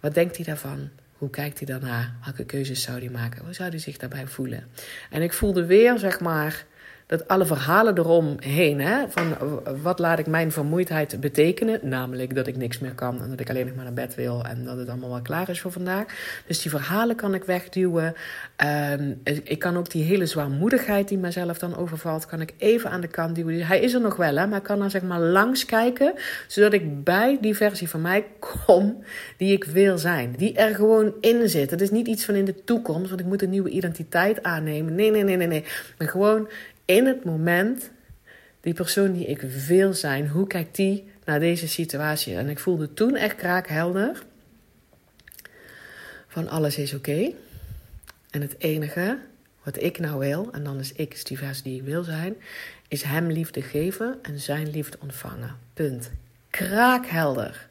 Wat denkt hij daarvan? Hoe kijkt hij daarna? Welke keuzes zou hij maken? Hoe zou hij zich daarbij voelen? En ik voelde weer, zeg maar, dat alle verhalen eromheen, hè, van wat laat ik mijn vermoeidheid betekenen? Namelijk dat ik niks meer kan en dat ik alleen nog maar naar bed wil en dat het allemaal wel klaar is voor vandaag. Dus die verhalen kan ik wegduwen. Um, ik kan ook die hele zwaarmoedigheid die mezelf dan overvalt, kan ik even aan de kant duwen. Hij is er nog wel, hè, maar ik kan dan zeg maar langs kijken, zodat ik bij die versie van mij kom die ik wil zijn. Die er gewoon in zit. Het is niet iets van in de toekomst, want ik moet een nieuwe identiteit aannemen. Nee, nee, nee, nee, nee. Maar gewoon in het moment, die persoon die ik wil zijn, hoe kijkt die naar deze situatie? En ik voelde toen echt kraakhelder van alles is oké. Okay. En het enige wat ik nou wil, en dan is ik die versie die ik wil zijn, is hem liefde geven en zijn liefde ontvangen. Punt. Kraakhelder.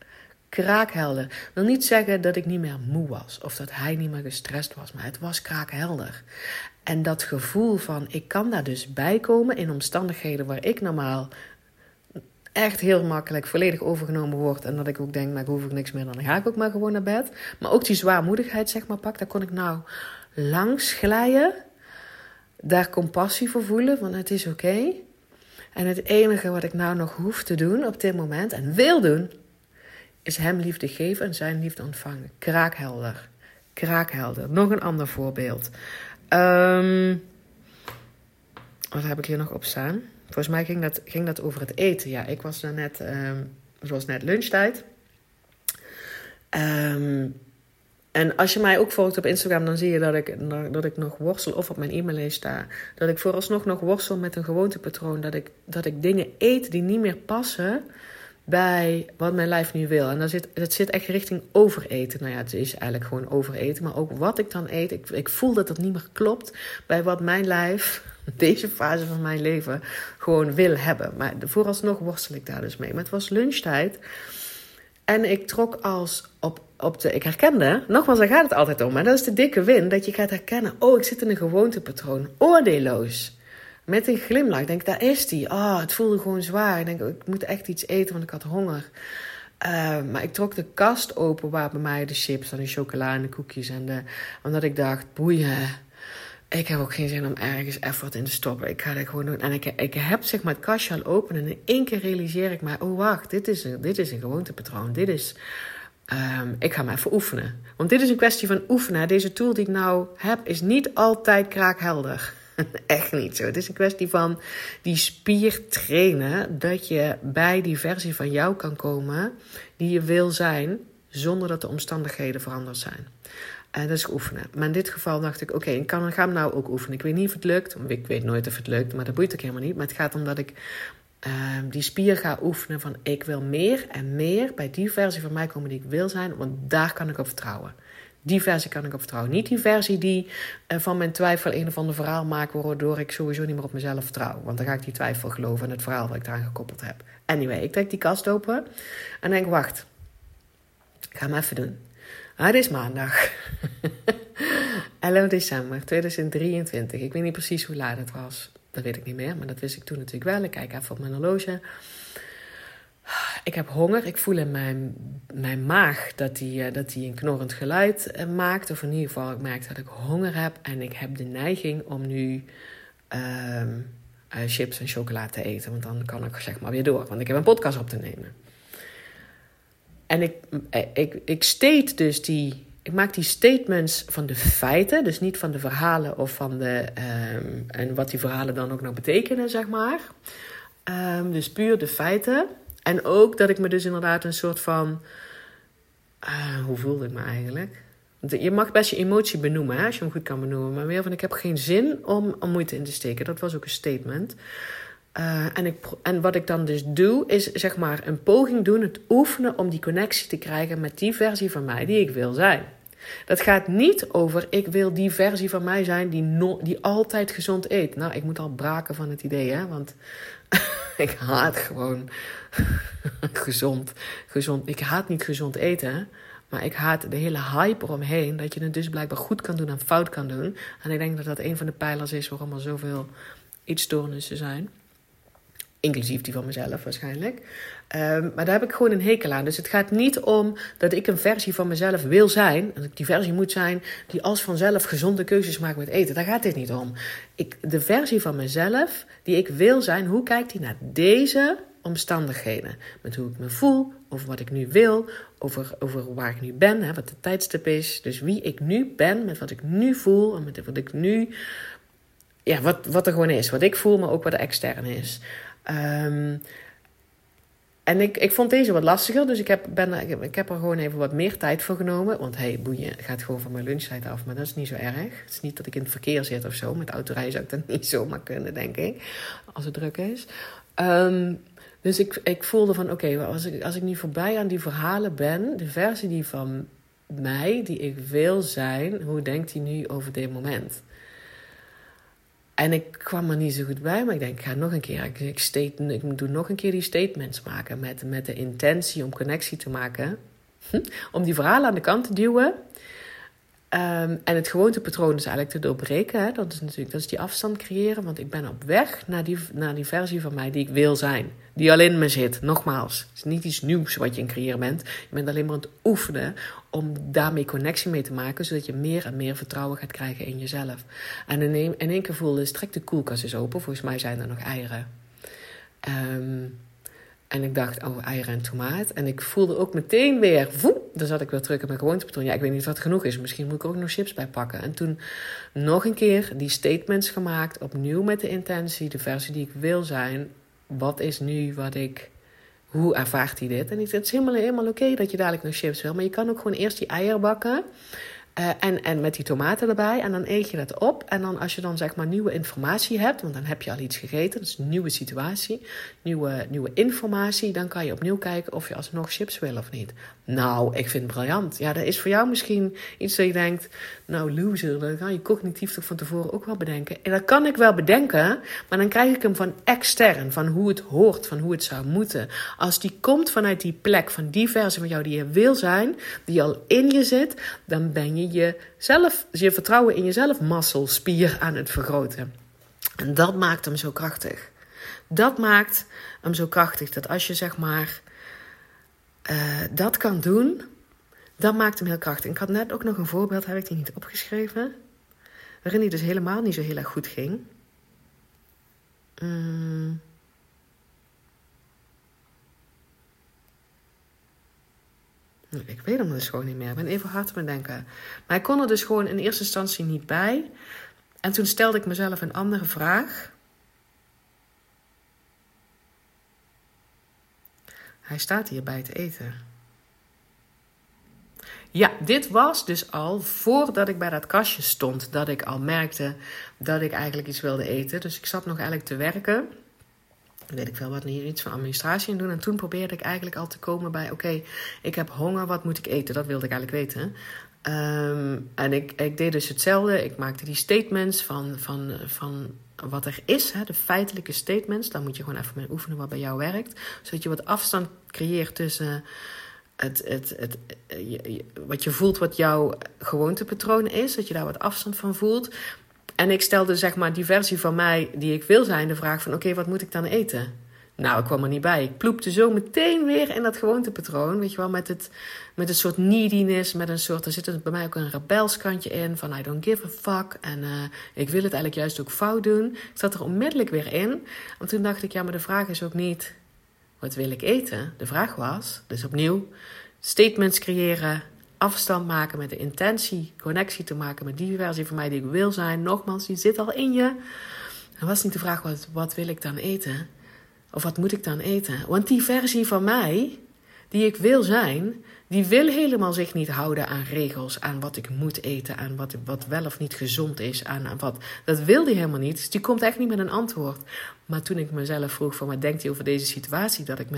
Kraakhelder. Ik wil niet zeggen dat ik niet meer moe was of dat hij niet meer gestrest was, maar het was kraakhelder. En dat gevoel van ik kan daar dus bij komen in omstandigheden waar ik normaal echt heel makkelijk volledig overgenomen word. En dat ik ook denk, nou ik hoef ook niks meer, dan ga ik ook maar gewoon naar bed. Maar ook die zwaarmoedigheid zeg maar pak, daar kon ik nou langs glijden. daar compassie voor voelen, van het is oké. Okay. En het enige wat ik nou nog hoef te doen op dit moment, en wil doen, is hem liefde geven en zijn liefde ontvangen. Kraakhelder. Kraakhelder. Nog een ander voorbeeld. Um, wat heb ik hier nog op staan? Volgens mij ging dat, ging dat over het eten. Ja, ik was daar net, um, het was net lunchtijd. Um, en als je mij ook volgt op Instagram, dan zie je dat ik, dat ik nog worstel, of op mijn e-mail sta, dat ik vooralsnog nog worstel met een gewoontepatroon. Dat ik, dat ik dingen eet die niet meer passen bij wat mijn lijf nu wil. En dat zit, dat zit echt richting overeten. Nou ja, het is eigenlijk gewoon overeten. Maar ook wat ik dan eet, ik, ik voel dat dat niet meer klopt bij wat mijn lijf, deze fase van mijn leven, gewoon wil hebben. Maar vooralsnog worstel ik daar dus mee. Maar het was lunchtijd. En ik trok als op, op de... Ik herkende, nogmaals, daar gaat het altijd om. Maar dat is de dikke win, dat je gaat herkennen. Oh, ik zit in een gewoontepatroon. Oordeelloos. Met een glimlach. Ik denk, daar is die. Oh, het voelde gewoon zwaar. Ik denk, ik moet echt iets eten, want ik had honger. Uh, maar ik trok de kast open waar bij mij de chips en de chocola en de koekjes. En de, omdat ik dacht, boeien. Ik heb ook geen zin om ergens effort in te stoppen. Ik ga dat gewoon doen. En ik, ik heb zeg maar het kastje al open. En in één keer realiseer ik mij. Oh wacht, dit is een, dit is een gewoontepatroon. Dit is... Um, ik ga maar even oefenen. Want dit is een kwestie van oefenen. Deze tool die ik nou heb is niet altijd kraakhelder. Echt niet zo. Het is een kwestie van die spier trainen. Dat je bij die versie van jou kan komen. Die je wil zijn. Zonder dat de omstandigheden veranderd zijn. En dat is oefenen. Maar in dit geval dacht ik, oké, okay, ik kan, ga hem nou ook oefenen. Ik weet niet of het lukt. Ik weet nooit of het lukt, maar dat boeit ook helemaal niet. Maar het gaat om dat ik uh, die spier ga oefenen van... ik wil meer en meer bij die versie van mij komen die ik wil zijn. Want daar kan ik op vertrouwen. Die versie kan ik op vertrouwen. Niet die versie die uh, van mijn twijfel een of ander verhaal maakt... waardoor ik sowieso niet meer op mezelf vertrouw. Want dan ga ik die twijfel geloven en het verhaal dat ik daaraan gekoppeld heb. Anyway, ik trek die kast open en denk, wacht. Ik ga hem even doen. Ah, het is maandag. elf december tweeduizend drieëntwintig. Ik weet niet precies hoe laat het was. Dat weet ik niet meer, maar dat wist ik toen natuurlijk wel. Ik kijk even op mijn horloge. Ik heb honger. Ik voel in mijn, mijn maag dat die, dat die een knorrend geluid maakt. Of in ieder geval, ik merk dat ik honger heb. En ik heb de neiging om nu... Um, uh, chips en chocola te eten. Want dan kan ik zeg maar weer door. Want ik heb een podcast op te nemen. En ik, ik, ik state dus die... Ik maak die statements van de feiten. Dus niet van de verhalen of van de... Um, en wat die verhalen dan ook nog betekenen, zeg maar. Um, dus puur de feiten. En ook dat ik me dus inderdaad een soort van... Uh, hoe voelde ik me eigenlijk? Je mag best je emotie benoemen, hè, als je hem goed kan benoemen. Maar meer van, ik heb geen zin om, om moeite in te steken. Dat was ook een statement. Uh, en, ik, en wat ik dan dus doe, is zeg maar een poging doen, het oefenen om die connectie te krijgen met die versie van mij die ik wil zijn. Dat gaat niet over, ik wil die versie van mij zijn die, no, die altijd gezond eet. Nou, ik moet al braken van het idee, hè, want ik haat gewoon gezond, gezond. Ik haat niet gezond eten, hè, maar ik haat de hele hype eromheen, dat je het dus blijkbaar goed kan doen en fout kan doen. En ik denk dat dat een van de pijlers is waarom er zoveel eetstoornissen zijn. Inclusief die van mezelf waarschijnlijk. Um, maar daar heb ik gewoon een hekel aan. Dus het gaat niet om dat ik een versie van mezelf wil zijn. Dat ik die versie moet zijn die als vanzelf gezonde keuzes maakt met eten. Daar gaat dit niet om. Ik, de versie van mezelf die ik wil zijn. Hoe kijkt die naar deze omstandigheden? Met hoe ik me voel. Over wat ik nu wil. Over, over waar ik nu ben. Hè, wat de tijdstip is. Dus wie ik nu ben. Met wat ik nu voel. En met wat ik nu... Ja, wat, wat er gewoon is. Wat ik voel, maar ook wat er extern is. Um, en ik, ik vond deze wat lastiger, dus ik heb, ben, ik heb er gewoon even wat meer tijd voor genomen. Want hey, boeien, gaat gewoon van mijn lunchtijd af, maar dat is niet zo erg. Het is niet dat ik in het verkeer zit of zo. Met autorijden zou ik dat niet zomaar kunnen, denk ik, als het druk is. Um, dus ik, ik voelde van, oké, okay, als, ik, als ik nu voorbij aan die verhalen ben, de versie die van mij, die ik wil zijn, hoe denkt die nu over dit moment? En ik kwam er niet zo goed bij, maar ik denk, ik ga nog een keer. Ik, ik, state, ik doe nog een keer die statements maken met, met de intentie om connectie te maken. Hm? Om die verhalen aan de kant te duwen. Um, en het gewoontepatroon is eigenlijk te doorbreken. Hè? Dat is natuurlijk dat is die afstand creëren. Want ik ben op weg naar die, naar die versie van mij die ik wil zijn. Die alleen in me zit. Nogmaals, het is niet iets nieuws wat je in creëren bent. Je bent alleen maar aan het oefenen om daarmee connectie mee te maken. Zodat je meer en meer vertrouwen gaat krijgen in jezelf. En in één, in één keer voelde, strek de koelkast eens open. Volgens mij zijn er nog eieren. Um, en ik dacht, oh, eieren en tomaat. En ik voelde ook meteen weer, voep, dan zat ik weer terug in mijn gewoontepatroon. Ja, ik weet niet wat genoeg is. Misschien moet ik ook nog chips bij pakken. En toen nog een keer die statements gemaakt. Opnieuw met de intentie, de versie die ik wil zijn. Wat is nu wat ik... Hoe ervaart hij dit? En ik zei, het is helemaal, helemaal oké okay dat je dadelijk nog chips wil. Maar je kan ook gewoon eerst die eieren bakken. Uh, en, en met die tomaten erbij. En dan eet je dat op. En dan als je dan zeg maar nieuwe informatie hebt. Want dan heb je al iets gegeten. Dat is een nieuwe situatie. Nieuwe, nieuwe informatie. Dan kan je opnieuw kijken of je alsnog chips wil of niet. Nou, ik vind het briljant. Ja, dat is voor jou misschien iets dat je denkt. Nou, loser. Dat kan je cognitief toch van tevoren ook wel bedenken. En dat kan ik wel bedenken. Maar dan krijg ik hem van extern. Van hoe het hoort. Van hoe het zou moeten. Als die komt vanuit die plek. Van die versie van jou die je wil zijn. Die al in je zit. Dan ben je. Je, zelf, je vertrouwen in jezelf muskelspier aan het vergroten. En dat maakt hem zo krachtig. Dat maakt hem zo krachtig. Dat als je zeg maar uh, dat kan doen, dat maakt hem heel krachtig. En ik had net ook nog een voorbeeld, heb ik die niet opgeschreven. Waarin die dus helemaal niet zo heel erg goed ging. Mm. Ik weet hem dus gewoon niet meer. Ik ben even hard aan het denken. Maar ik kon er dus gewoon in eerste instantie niet bij. En toen stelde ik mezelf een andere vraag. Hij staat hierbij te eten. Ja, dit was dus al voordat ik bij dat kastje stond. Dat ik al merkte dat ik eigenlijk iets wilde eten. Dus ik zat nog eigenlijk te werken. Weet ik veel wat, hier iets van administratie in doen. En toen probeerde ik eigenlijk al te komen bij... oké, okay, ik heb honger, wat moet ik eten? Dat wilde ik eigenlijk weten. Um, en ik, ik deed dus hetzelfde. Ik maakte die statements van, van, van wat er is. Hè, de feitelijke statements. Daar moet je gewoon even mee oefenen wat bij jou werkt. Zodat je wat afstand creëert tussen... Het, het, het, het, wat je voelt wat jouw gewoontepatroon is. Dat je daar wat afstand van voelt... En ik stelde zeg maar die versie van mij die ik wil zijn de vraag van oké, okay, wat moet ik dan eten? Nou, ik kwam er niet bij. Ik ploepte zo meteen weer in dat gewoontepatroon. Weet je wel, met, het, met een soort neediness, met een soort... Er zit bij mij ook een rebelskantje in van I don't give a fuck. En uh, ik wil het eigenlijk juist ook fout doen. Ik zat er onmiddellijk weer in. En toen dacht ik, ja, maar de vraag is ook niet wat wil ik eten? De vraag was, dus opnieuw, statements creëren... Afstand maken met de intentie, connectie te maken met die versie van mij die ik wil zijn. Nogmaals, die zit al in je. Dan was niet de vraag, wat, wat wil ik dan eten? Of wat moet ik dan eten? Want die versie van mij, die ik wil zijn, die wil helemaal zich niet houden aan regels. Aan wat ik moet eten, aan wat, wat wel of niet gezond is. Aan, aan wat. Dat wil die helemaal niet. Dus die komt echt niet met een antwoord. Maar toen ik mezelf vroeg, van, wat denkt hij over deze situatie? Dat ik me...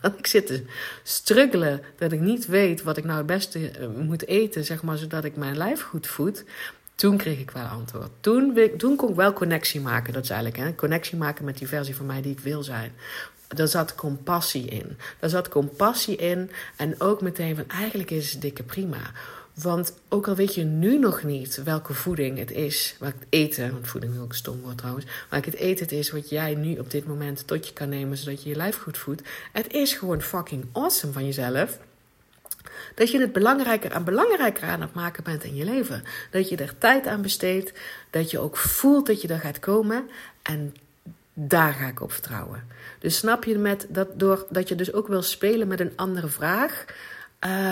Dat ik zit te struggelen, dat ik niet weet wat ik nou het beste moet eten, zeg maar, zodat ik mijn lijf goed voed. Toen kreeg ik wel antwoord. Toen, toen kon ik wel connectie maken, dat is eigenlijk, hè? Connectie maken met die versie van mij die ik wil zijn. Daar zat compassie in. Daar zat compassie in en ook meteen van, eigenlijk is het dikke prima. Want ook al weet je nu nog niet welke voeding het is, welk eten, want voeding is ook een stom woord trouwens, welk het eten het is wat jij nu op dit moment tot je kan nemen, zodat je je lijf goed voedt. Het is gewoon fucking awesome van jezelf. Dat je het belangrijker en belangrijker aan het maken bent in je leven. Dat je er tijd aan besteedt, dat je ook voelt dat je daar gaat komen en daar ga ik op vertrouwen. Dus snap je met dat, door, dat je dus ook wil spelen met een andere vraag...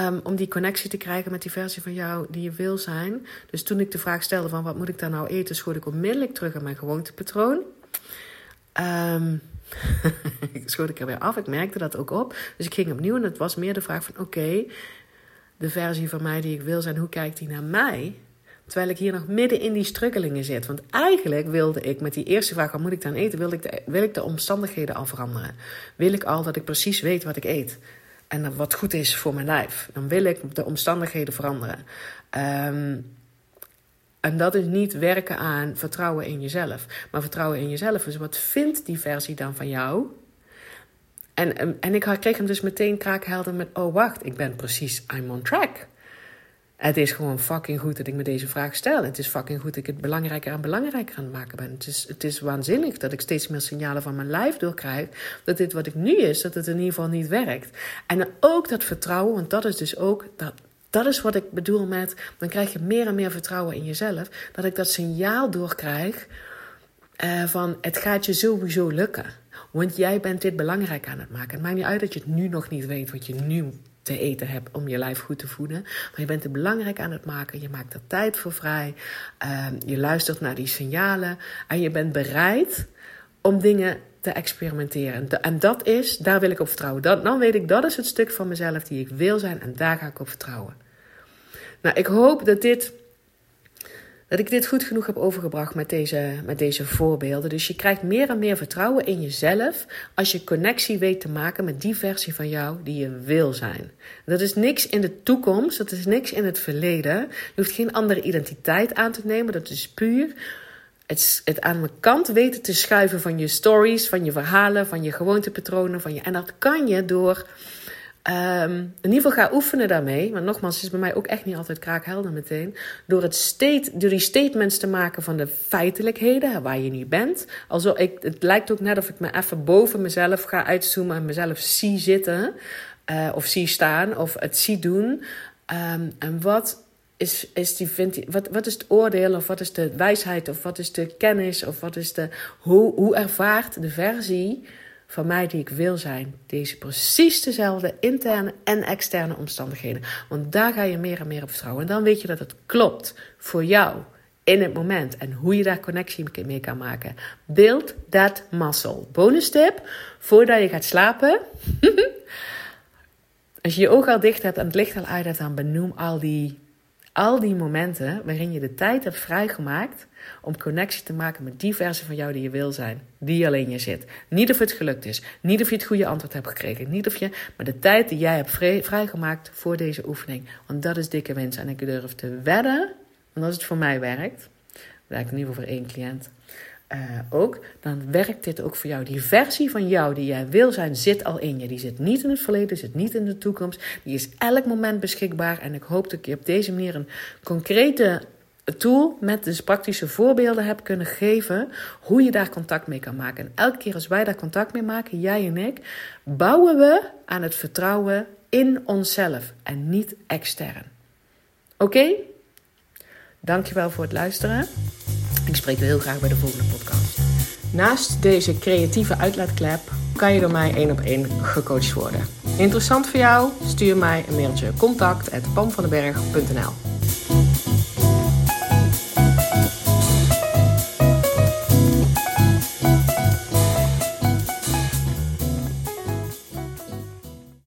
Um, om die connectie te krijgen met die versie van jou die je wil zijn. Dus toen ik de vraag stelde van wat moet ik daar nou eten... schoot ik onmiddellijk terug aan mijn gewoontepatroon. Um, schoot ik er weer af, ik merkte dat ook op. Dus ik ging opnieuw en het was meer de vraag van... oké, okay, de versie van mij die ik wil zijn, hoe kijkt die naar mij... Terwijl ik hier nog midden in die struggelingen zit. Want eigenlijk wilde ik met die eerste vraag... wat moet ik dan eten, wil ik de, wil ik de omstandigheden al veranderen? Wil ik al dat ik precies weet wat ik eet? En wat goed is voor mijn lijf? Dan wil ik de omstandigheden veranderen. Um, en dat is niet werken aan vertrouwen in jezelf. Maar vertrouwen in jezelf is wat vindt die versie dan van jou... En, en, en ik kreeg hem dus meteen kraakhelder met... oh wacht, ik ben precies, I'm on track... Het is gewoon fucking goed dat ik me deze vraag stel. Het is fucking goed dat ik het belangrijker en belangrijker aan het maken ben. Het is, het is waanzinnig dat ik steeds meer signalen van mijn lijf doorkrijg. Dat dit wat ik nu is, dat het in ieder geval niet werkt. En ook dat vertrouwen, want dat is dus ook... dat. Dat is wat ik bedoel met, dan krijg je meer en meer vertrouwen in jezelf. Dat ik dat signaal doorkrijg eh, van het gaat je sowieso lukken. Want jij bent dit belangrijk aan het maken. Het maakt niet uit dat je het nu nog niet weet wat je nu te eten hebt om je lijf goed te voeden. Maar je bent het belangrijk aan het maken. Je maakt er tijd voor vrij. Eh, je luistert naar die signalen. En je bent bereid om dingen te experimenteren. En dat is, daar wil ik op vertrouwen. Dat, dan weet ik, dat is het stuk van mezelf die ik wil zijn. En daar ga ik op vertrouwen. Nou, ik hoop dat dit... dat ik dit goed genoeg heb overgebracht met deze, met deze voorbeelden. Dus je krijgt meer en meer vertrouwen in jezelf als je connectie weet te maken met die versie van jou die je wil zijn. Dat is niks in de toekomst. Dat is niks in het verleden. Je hoeft geen andere identiteit aan te nemen. Dat is puur... Het, het aan mijn kant weten te schuiven van je stories, van je verhalen, van je gewoontepatronen. Van je, en dat kan je door um, in ieder geval gaan oefenen daarmee. Want nogmaals, het is bij mij ook echt niet altijd kraakhelder meteen. Door, het state, door die statements te maken van de feitelijkheden, waar je niet bent. Alsof ik, het lijkt ook net of ik me even boven mezelf ga uitzoomen en mezelf zie zitten. Uh, of zie staan, of het zie doen. Um, en wat... Is, is die, vindt die, wat, wat is het oordeel of wat is de wijsheid of wat is de kennis of wat is de... Hoe, hoe ervaart de versie van mij die ik wil zijn deze precies dezelfde interne en externe omstandigheden? Want daar ga je meer en meer op vertrouwen. En dan weet je dat het klopt voor jou in het moment en hoe je daar connectie mee kan maken. Build that muscle. Bonus tip, voordat je gaat slapen... Als je je ogen al dicht hebt en het licht al uit hebt, dan benoem al die... Al die momenten waarin je de tijd hebt vrijgemaakt om connectie te maken met die versie van jou die je wil zijn. Die alleen je zit. Niet of het gelukt is. Niet of je het goede antwoord hebt gekregen. Niet of je, maar de tijd die jij hebt vrij, vrijgemaakt voor deze oefening. Want dat is dikke winst. En ik durf te wedden, want als het voor mij werkt, werkt in ieder geval voor één cliënt uh, ook, dan werkt dit ook voor jou. Die versie van jou die jij wil zijn, zit al in je. Die zit niet in het verleden, zit niet in de toekomst. Die is elk moment beschikbaar. En ik hoop dat ik je op deze manier een concrete tool met dus praktische voorbeelden heb kunnen geven hoe je daar contact mee kan maken. En elke keer als wij daar contact mee maken, jij en ik, bouwen we aan het vertrouwen in onszelf en niet extern. Oké? Okay? Dankjewel voor het luisteren. Ik spreek je heel graag bij de volgende podcast. Naast deze creatieve uitlaatklep kan je door mij één op één gecoacht worden. Interessant voor jou? Stuur mij een mailtje contact apenstaartje pamvandenberg punt n l.